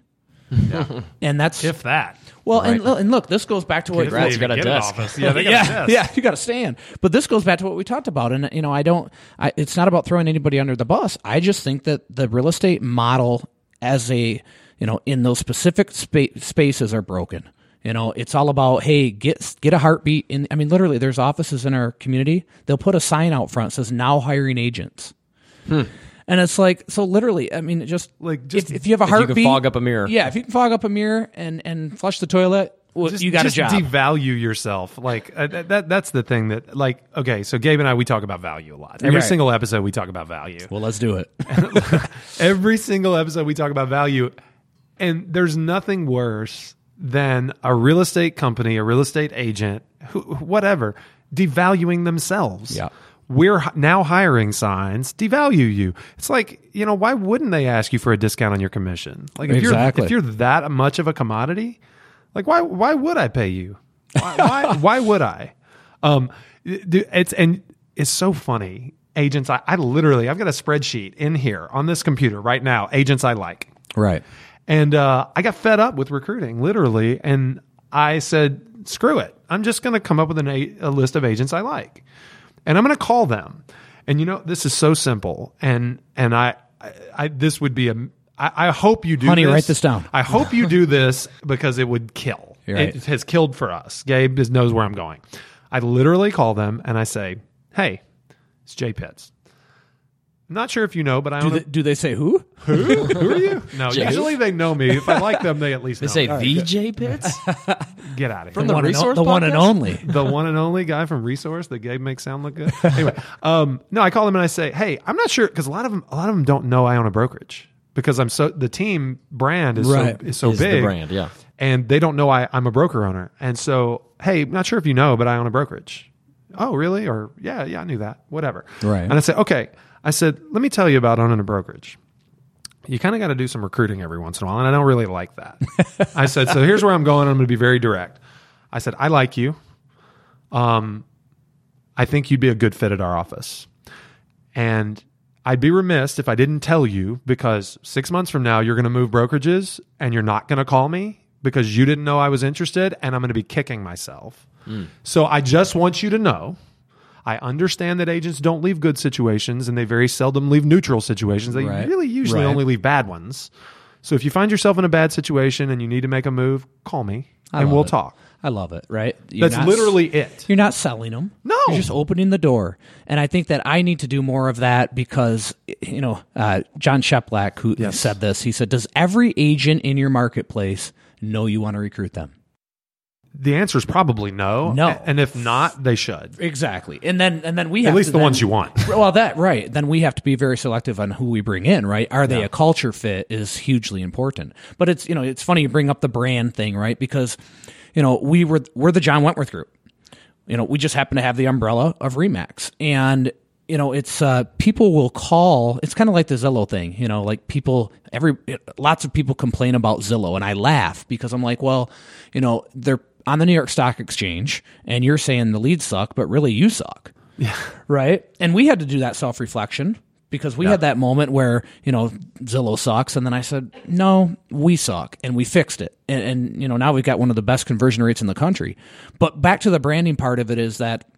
Yeah. And that's if that. Well, right. and, and look, this goes back to what you got a desk. Yeah, they got yeah, a desk. Yeah, you got a stand. But this goes back to what we talked about. And you know, I don't. I, it's not about throwing anybody under the bus. I just think that the real estate model, as a you know, in those specific spa- spaces, are broken. You know, it's all about, hey, get get a heartbeat. In, I mean, literally, there's offices in our community. They'll put a sign out front that says, now hiring agents. Hmm. And it's like, so literally, I mean, just, like just if, if you have a heartbeat. If you can fog up a mirror. Yeah, if you can fog up a mirror and, and flush the toilet, well, just, you got just a job. Devalue yourself. Like, uh, that, that that's the thing that, like, okay, so Gabe and I, we talk about value a lot. Every right. single episode, we talk about value. Well, let's do it. Every single episode, we talk about value. And there's nothing worse than a real estate company, a real estate agent, who, whatever, devaluing themselves. Yeah. We're now hiring signs devalue you. It's like, you know, why wouldn't they ask you for a discount on your commission? Like, if exactly. you're if you're that much of a commodity, like why why would I pay you? Why why, why would I? Um, it's and it's so funny. Agents, I, I literally I've got a spreadsheet in here on this computer right now. Agents I like. Right. And uh, I got fed up with recruiting, literally, and I said, screw it. I'm just going to come up with an a-, a list of agents I like, and I'm going to call them. And, you know, this is so simple, and and I, I, I this would be a – I hope you do Honey, this. Honey, write this down. I hope you do this because it would kill. You're right. It has killed for us. Gabe knows where I'm going. I literally call them, and I say, hey, it's Jay Pitts. Not sure if you know, but I don't do, do they say who? Who? Who are you? No, Jay. Usually they know me. If I like them, they at least they know say me. The Jay Pitts? Get out of here. From the, the Resource o- The podcast? One and only. The one and only guy from Resource that Gabe makes sound look good. Anyway, um, no, I call them and I say, hey, I'm not sure, because a lot of them a lot of them don't know I own a brokerage, because I'm so the team brand is right. so, is so is big. The brand, yeah. And they don't know I, I'm a broker owner. And so, hey, not sure if you know, but I own a brokerage. Oh, really? Or, yeah, yeah, I knew that. Whatever. Right. And I say, okay. I said, let me tell you about owning a brokerage. You kind of got to do some recruiting every once in a while, and I don't really like that. I said, so here's where I'm going. I'm going to be very direct. I said, I like you. Um, I think you'd be a good fit at our office. And I'd be remiss if I didn't tell you, because six months from now, you're going to move brokerages, and you're not going to call me because you didn't know I was interested, and I'm going to be kicking myself. Mm. So I just want you to know, I understand that agents don't leave good situations, and they very seldom leave neutral situations. They right. really usually right. only leave bad ones. So if you find yourself in a bad situation and you need to make a move, call me. I and we'll it. talk. I love it, right? You're That's not, literally it. You're not selling them. No. You're just opening the door. And I think that I need to do more of that because, you know, uh, John Sheplack, who yes. said this, he said, does every agent in your marketplace know you want to recruit them? The answer is probably no. No. And if not, they should. Exactly. And then and then we have to... At least to the then, ones you want. Well, that, right. Then we have to be very selective on who we bring in, right? Are they yeah. a culture fit is hugely important. But it's, you know, it's funny you bring up the brand thing, right? Because... You know, we were we're the John Wentworth Group. You know, we just happen to have the umbrella of Remax, and you know, it's uh, people will call. It's kind of like the Zillow thing. You know, like people, every lots of people complain about Zillow, and I laugh because I'm like, well, you know, they're on the New York Stock Exchange, and you're saying the leads suck, but really you suck, yeah. right? And we had to do that self-reflection. Because we yeah. had that moment where, you know, Zillow sucks. And then I said, no, we suck. And we fixed it. And, and, you know, now we've got one of the best conversion rates in the country. But back to the branding part of it is that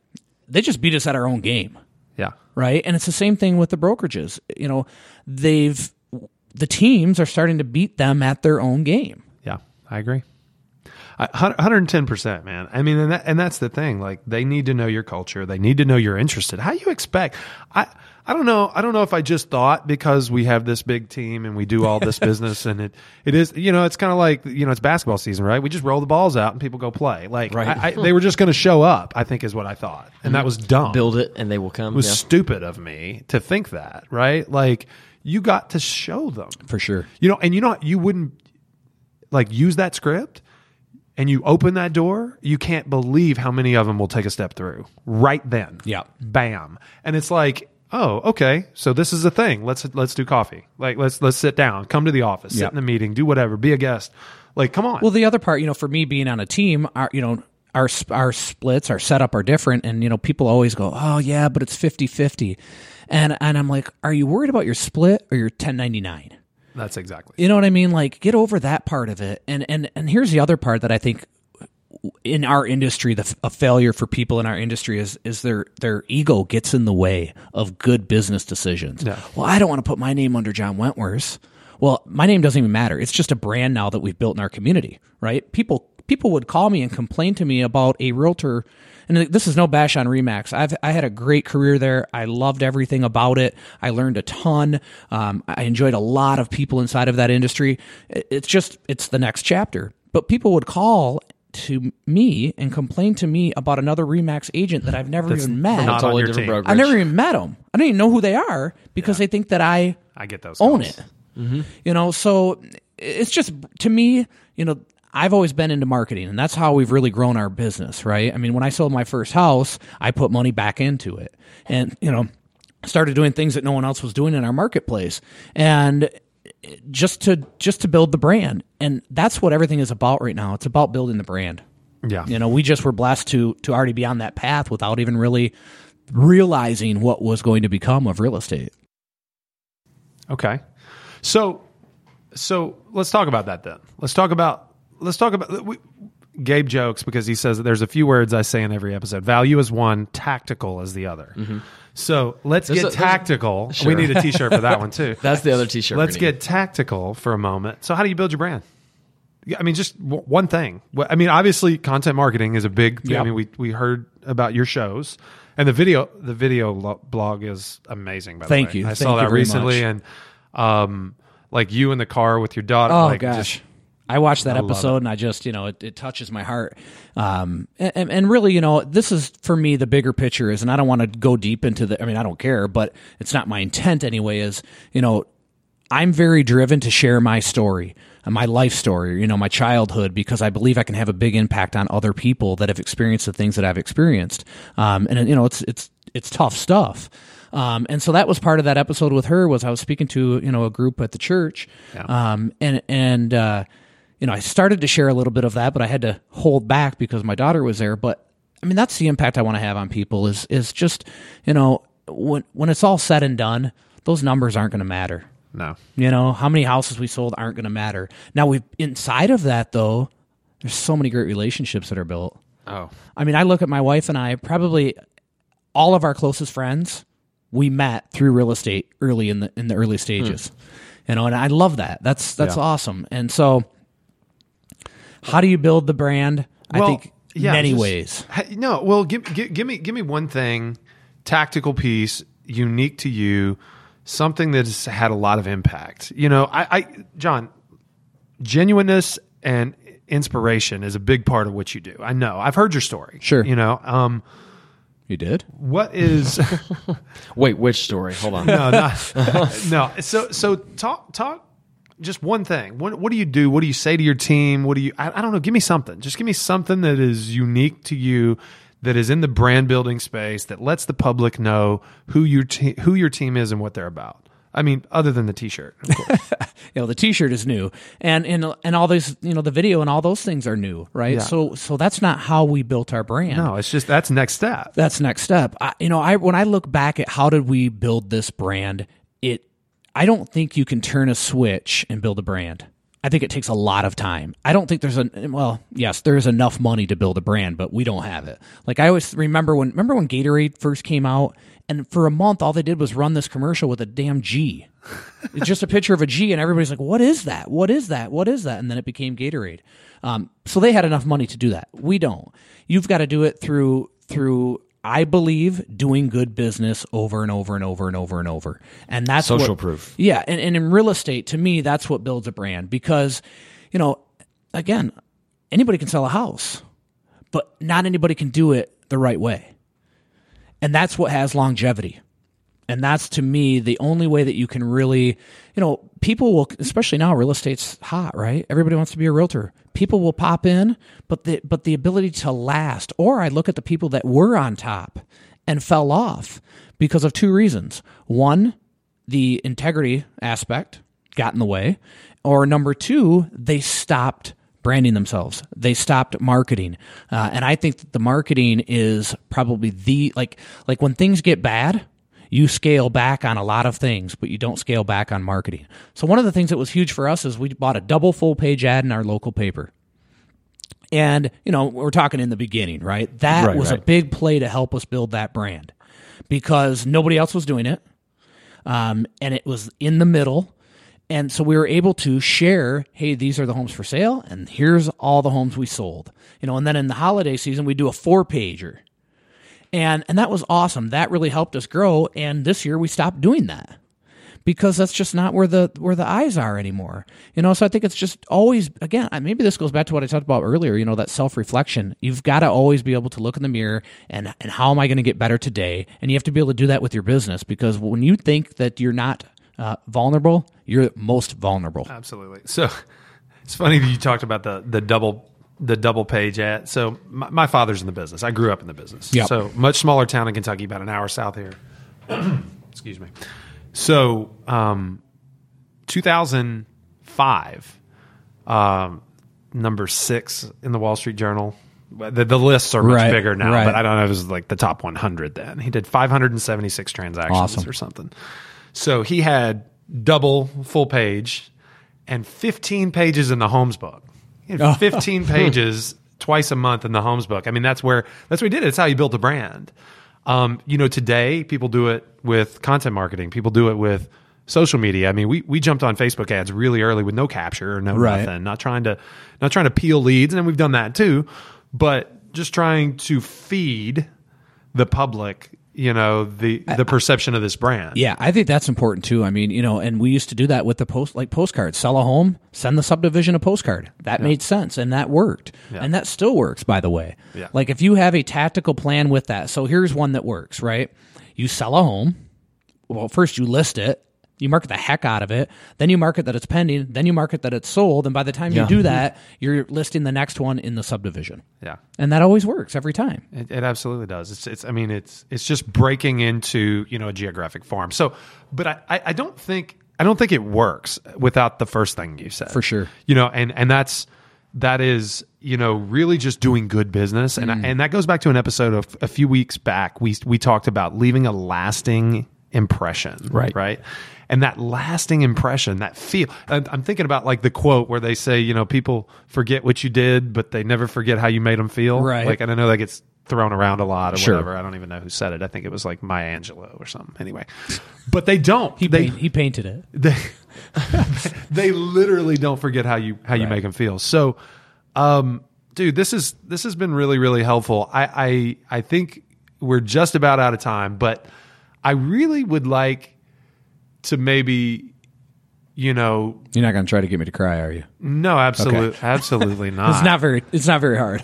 they just beat us at our own game. Yeah. Right? And it's the same thing with the brokerages. You know, they've, the teams are starting to beat them at their own game. Yeah, I agree. one hundred ten percent, man. I mean, and, that, and that's the thing. Like, they need to know your culture. They need to know you're interested. How you expect? I I don't know. I don't know if I just thought because we have this big team and we do all this business and it it is, you know, it's kind of like, you know, it's basketball season, right? We just roll the balls out and people go play. Like, right. I, I, they were just going to show up, I think is what I thought. And that was dumb. Build it and they will come. It was yeah. stupid of me to think that, right? Like, you got to show them. For sure. You know, and you know, you wouldn't, like, use that script. And you open that door, you can't believe how many of them will take a step through right then. Yeah. Bam. And it's like, oh, okay, so this is a thing. Let's let's do coffee. Like let's let's sit down, come to the office, yep. sit in the meeting, do whatever, be a guest. Like, come on. Well, the other part, you know, for me being on a team, our, you know, our our splits, our setup are different, and you know, people always go, "Oh, yeah, but it's fifty-fifty." And and I'm like, "Are you worried about your split or your ten ninety-nine?" That's exactly. You know what I mean? Like, get over that part of it. And and and here's the other part that I think in our industry, the, a failure for people in our industry is is their their ego gets in the way of good business decisions. Yeah. Well, I don't want to put my name under John Wentworth. Well, my name doesn't even matter. It's just a brand now that we've built in our community, right? People people would call me and complain to me about a realtor. And this is no bash on Remax. I've I had a great career there. I loved everything about it. I learned a ton. Um, I enjoyed a lot of people inside of that industry. It's just it's the next chapter. But people would call to me and complain to me about another Remax agent that I've never That's even met. Not on your team. I never even met them. I don't even know who they are because yeah. they think that I I get those own calls. It. Mm-hmm. You know, so it's just to me, you know. I've always been into marketing, and that's how we've really grown our business, right? I mean, when I sold my first house, I put money back into it and, you know, started doing things that no one else was doing in our marketplace and just to just to build the brand. And that's what everything is about right now. It's about building the brand. Yeah. You know, we just were blessed to to already be on that path without even really realizing what was going to become of real estate. Okay. So so let's talk about that then. Let's talk about Let's talk about we, Gabe jokes because he says that there's a few words I say in every episode. Value is one, tactical is the other. Mm-hmm. So let's there's get a, tactical. A, sure. We need a t-shirt for that one too. That's the other t-shirt. Let's get tactical for a moment. So how do you build your brand? I mean, just w- one thing. I mean, obviously, content marketing is a big. Yep. I mean, we we heard about your shows and the video. The video lo- blog is amazing. By Thank the way, you. I Thank saw you that recently, much. and um, like you in the car with your daughter. Oh like, gosh. Just, I watched that I episode and I just, you know, it, it touches my heart. Um, and, and really, you know, this is for me, the bigger picture is, and I don't want to go deep into the, I mean, I don't care, but it's not my intent anyway is, you know, I'm very driven to share my story, my life story, you know, my childhood, because I believe I can have a big impact on other people that have experienced the things that I've experienced. Um, and, you know, it's, it's, it's tough stuff. Um, and so that was part of that episode with her was I was speaking to, you know, a group at the church. Yeah. Um, and, and, uh, You know, I started to share a little bit of that, but I had to hold back because my daughter was there. But I mean, that's the impact I want to have on people is is just, you know, when when it's all said and done, those numbers aren't going to matter. No. You know, how many houses we sold aren't going to matter. Now, we've inside of that, though, there's so many great relationships that are built. Oh. I mean, I look at my wife and I, probably all of our closest friends, we met through real estate early in the in the early stages. Hmm. You know, and I love that. That's, that's yeah. awesome. And so... How do you build the brand? Well, I think yeah, many just, ways. No, well, give, give, give me give me one thing, tactical piece, unique to you, something that's had a lot of impact. You know, I, I John, genuineness and inspiration is a big part of what you do. I know. I've heard your story. Sure. You know, um, you did? What is? Wait, which story? Hold on. No, not, no. So, so talk, talk. Just one thing. What, what do you do? What do you say to your team? What do you? I, I don't know. Give me something. Just give me something that is unique to you, that is in the brand building space, that lets the public know who your te- who your team is and what they're about. I mean, other than the T-shirt, of course. You know, the T-shirt is new, and and and all these, you know, the video and all those things are new, right? Yeah. So so that's not how we built our brand. No, it's just that's next step. That's next step. I, you know, I when I look back at how did we build this brand, it I don't think you can turn a switch and build a brand. I think it takes a lot of time. I don't think there's a well, yes, there's enough money to build a brand, but we don't have it. Like I always remember when remember when Gatorade first came out, and for a month all they did was run this commercial with a damn G. It's just a picture of a G, and everybody's like, "What is that? What is that? What is that?" And then it became Gatorade. Um, so they had enough money to do that. We don't. You've got to do it through through I believe doing good business over and over and over and over and over. And that's social what, proof. Yeah. And, and in real estate, to me, that's what builds a brand because, you know, again, anybody can sell a house, but not anybody can do it the right way. And that's what has longevity. And that's, to me, the only way that you can really, you know, people will, especially now real estate's hot, right? Everybody wants to be a realtor. People will pop in, but the, but the ability to last, or I look at the people that were on top and fell off because of two reasons. One, the integrity aspect got in the way, or number two, they stopped branding themselves. They stopped marketing. Uh, and I think that the marketing is probably the, like, like when things get bad, you scale back on a lot of things, but you don't scale back on marketing. So one of the things that was huge for us is we bought a double full-page ad in our local paper. And, you know, we're talking in the beginning, right? That right, was right. a big play to help us build that brand because nobody else was doing it, um, and it was in the middle. And so we were able to share, hey, these are the homes for sale, and here's all the homes we sold. You know, and then in the holiday season, we do a four-pager. And and that was awesome. That really helped us grow. And this year we stopped doing that because that's just not where the where the eyes are anymore. You know, so I think it's just always, again, maybe this goes back to what I talked about earlier, you know, that self-reflection. You've got to always be able to look in the mirror and, and how am I going to get better today? And you have to be able to do that with your business because when you think that you're not uh, vulnerable, you're most vulnerable. Absolutely. So it's funny that you talked about the the double the double page ad. So my, my father's in the business. I grew up in the business. Yep. So much smaller town in Kentucky, about an hour south here. Excuse me. So um, two thousand five, um, number six in the Wall Street Journal. The, the lists are much right, bigger now, right. but I don't know if it was like the top one hundred then. He did five hundred seventy-six transactions awesome. Or something. So he had double full page and fifteen pages in the Holmes book. fifteen pages twice a month in the Holmes book. I mean, that's where that's what we did it. It's how you built a brand. Um, you know, today people do it with content marketing. People do it with social media. I mean, we we jumped on Facebook ads really early with no capture or no right. nothing. Not trying to not trying to peel leads, and we've done that too. But just trying to feed the public. You know, the, the perception of this brand. Yeah, I think that's important too. I mean, you know, and we used to do that with the post, like postcards, sell a home, send the subdivision a postcard. That yeah. made sense and that worked. Yeah. And that still works, by the way. Yeah. Like if you have a tactical plan with that, so here's one that works, right? You sell a home. Well, first you list it. You market the heck out of it. Then you market that it's pending. Then you market that it's sold. And by the time yeah. you do that, you're listing the next one in the subdivision. Yeah. And that always works every time. It, it absolutely does. It's, it's, I mean, it's, it's just breaking into, you know, a geographic form. So, but I, I, I don't think, I don't think it works without the first thing you said. For sure. You know, and, and that's, that is, you know, really just doing good business. And, mm. I, and that goes back to an episode of a few weeks back. We, we talked about leaving a lasting impression. Right. Right. And that lasting impression, that feel, I'm thinking about like the quote where they say, you know, people forget what you did, but they never forget how you made them feel. Right. Like, and I know that gets thrown around a lot or sure. whatever. I don't even know who said it. I think it was like Maya Angelou or something. Anyway, but they don't. he, they, paint, he painted it. They, they literally don't forget how you how right. you make them feel. So Um, dude, this is this has been really, really helpful. I, I I think we're just about out of time, but I really would like to maybe, you know, you're not going to try to get me to cry, are you? No, absolutely, okay. Absolutely not. It's not very. It's not very hard.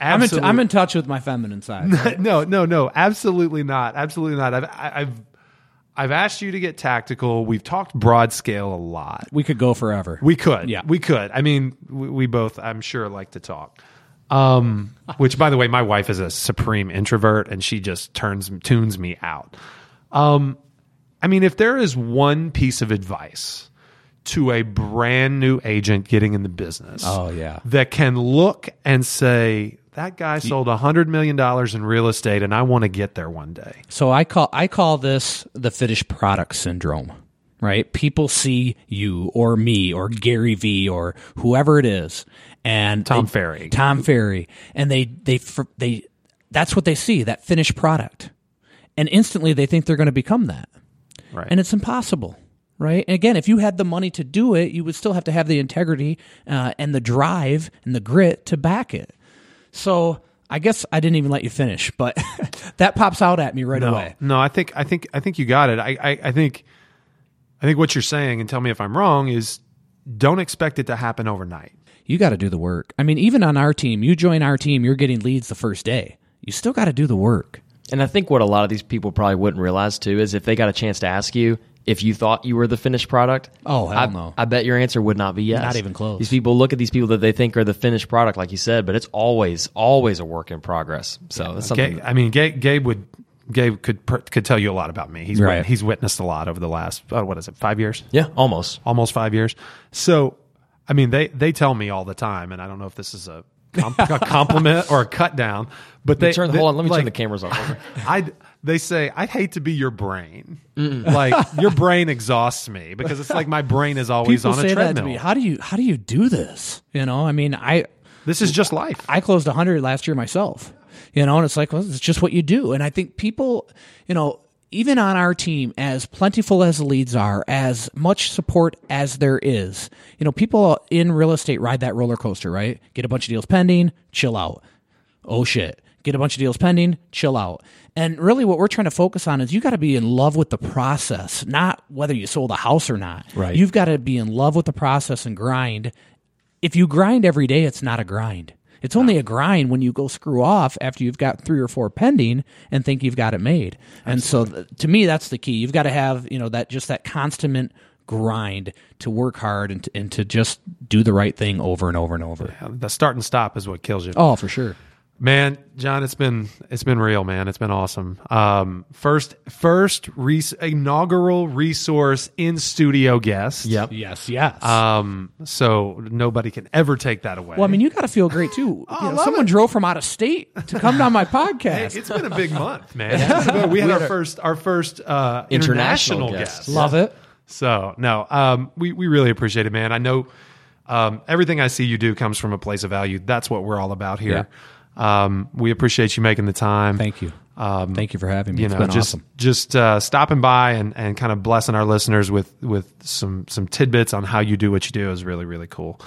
I'm, in t- I'm in touch with my feminine side. Right? No, no, no, absolutely not. Absolutely not. I've I've I've asked you to get tactical. We've talked broad scale a lot. We could go forever. We could. Yeah, we could. I mean, we, we both, I'm sure, like to talk. Um, which, by the way, my wife is a supreme introvert, and she just turns tunes me out. Um, I mean, if there is one piece of advice to a brand new agent getting in the business, oh, yeah. that can look and say, that guy sold one hundred million dollars in real estate and I want to get there one day. So I call I call this the finished product syndrome, right? People see you or me or Gary V or whoever it is, and Tom they, Ferry. Tom Ferry, and they they they that's what they see, that finished product. And instantly they think they're going to become that. Right. And it's impossible. Right. And again, if you had the money to do it, you would still have to have the integrity uh, and the drive and the grit to back it. So I guess I didn't even let you finish, but that pops out at me right no, away. No, I think I think I think you got it. I, I, I think I think what you're saying, and tell me if I'm wrong, is don't expect it to happen overnight. You got to do the work. I mean, even on our team, you join our team, you're getting leads the first day. You still got to do the work. And I think what a lot of these people probably wouldn't realize too is if they got a chance to ask you if you thought you were the finished product, oh, hell I, no. I bet your answer would not be yes. Not even close. These people look at these people that they think are the finished product, like you said, but it's always, always a work in progress. So yeah, that's something. Gabe, that, I mean, Gabe, Gabe would, Gabe could could tell you a lot about me. He's right. He's witnessed a lot over the last oh, what is it, five years? Yeah, almost, almost five years. So, I mean, they they tell me all the time, and I don't know if this is a, com- a compliment or a cut down, but they turn the hold on. Let me like, turn the cameras off. I. They say, I hate to be your brain. Mm-mm. Like, your brain exhausts me because it's like my brain is always people on a say treadmill. That to me. How do you how do you do this? You know, I mean, I this is just life. I closed one hundred last year myself. You know, and it's like, well, it's just what you do. And I think people, you know, even on our team, as plentiful as the leads are, as much support as there is, you know, people in real estate ride that roller coaster, right? Get a bunch of deals pending, chill out. Oh shit. Get a bunch of deals pending, chill out. And really what we're trying to focus on is you got to be in love with the process, not whether you sold a house or not. Right. You've got to be in love with the process and grind. If you grind every day, it's not a grind. It's only a grind when you go screw off after you've got three or four pending and think you've got it made. Absolutely. And so to me, that's the key. You've got to have, you know, that just that constant grind to work hard and to, and to just do the right thing over and over and over. Yeah, the start and stop is what kills you. Oh, for sure. Man, John, it's been it's been real, man. It's been awesome. Um, first, first res- inaugural resource in studio guest. Yep. Yes. Yes. Um, so nobody can ever take that away. Well, I mean, you got to feel great too. oh, you know, someone it. drove from out of state to come on my podcast. Hey, it's been a big month, man. Yeah. We had our first our first uh, international, international guest. guest. Love it. So no, um, we we really appreciate it, man. I know um, everything I see you do comes from a place of value. That's what we're all about here. Yeah. Um, we appreciate you making the time. Thank you. Um, Thank you for having me. You know, it's been just, awesome. Just uh, stopping by and, and kind of blessing our listeners with, with some, some tidbits on how you do what you do is really, really cool.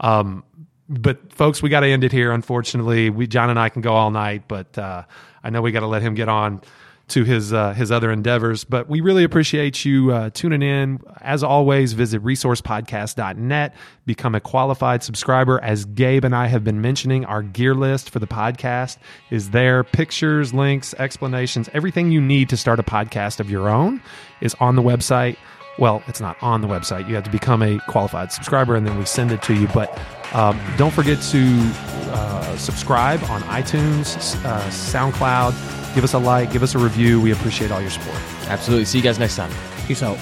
Um, but folks, we got to end it here. Unfortunately, we, John and I can go all night, but uh, I know we got to let him get on to his, uh, his other endeavors, but we really appreciate you uh, tuning in. As always, visit resource podcast dot net, become a qualified subscriber. As Gabe and I have been mentioning, our gear list for the podcast is there. Pictures, links, explanations, everything you need to start a podcast of your own is on the website. Well, it's not on the website. You have to become a qualified subscriber, and then we send it to you. But um, don't forget to uh, subscribe on iTunes, uh, SoundCloud. Give us a like, give us a review. We appreciate all your support. Absolutely. See you guys next time. Peace out.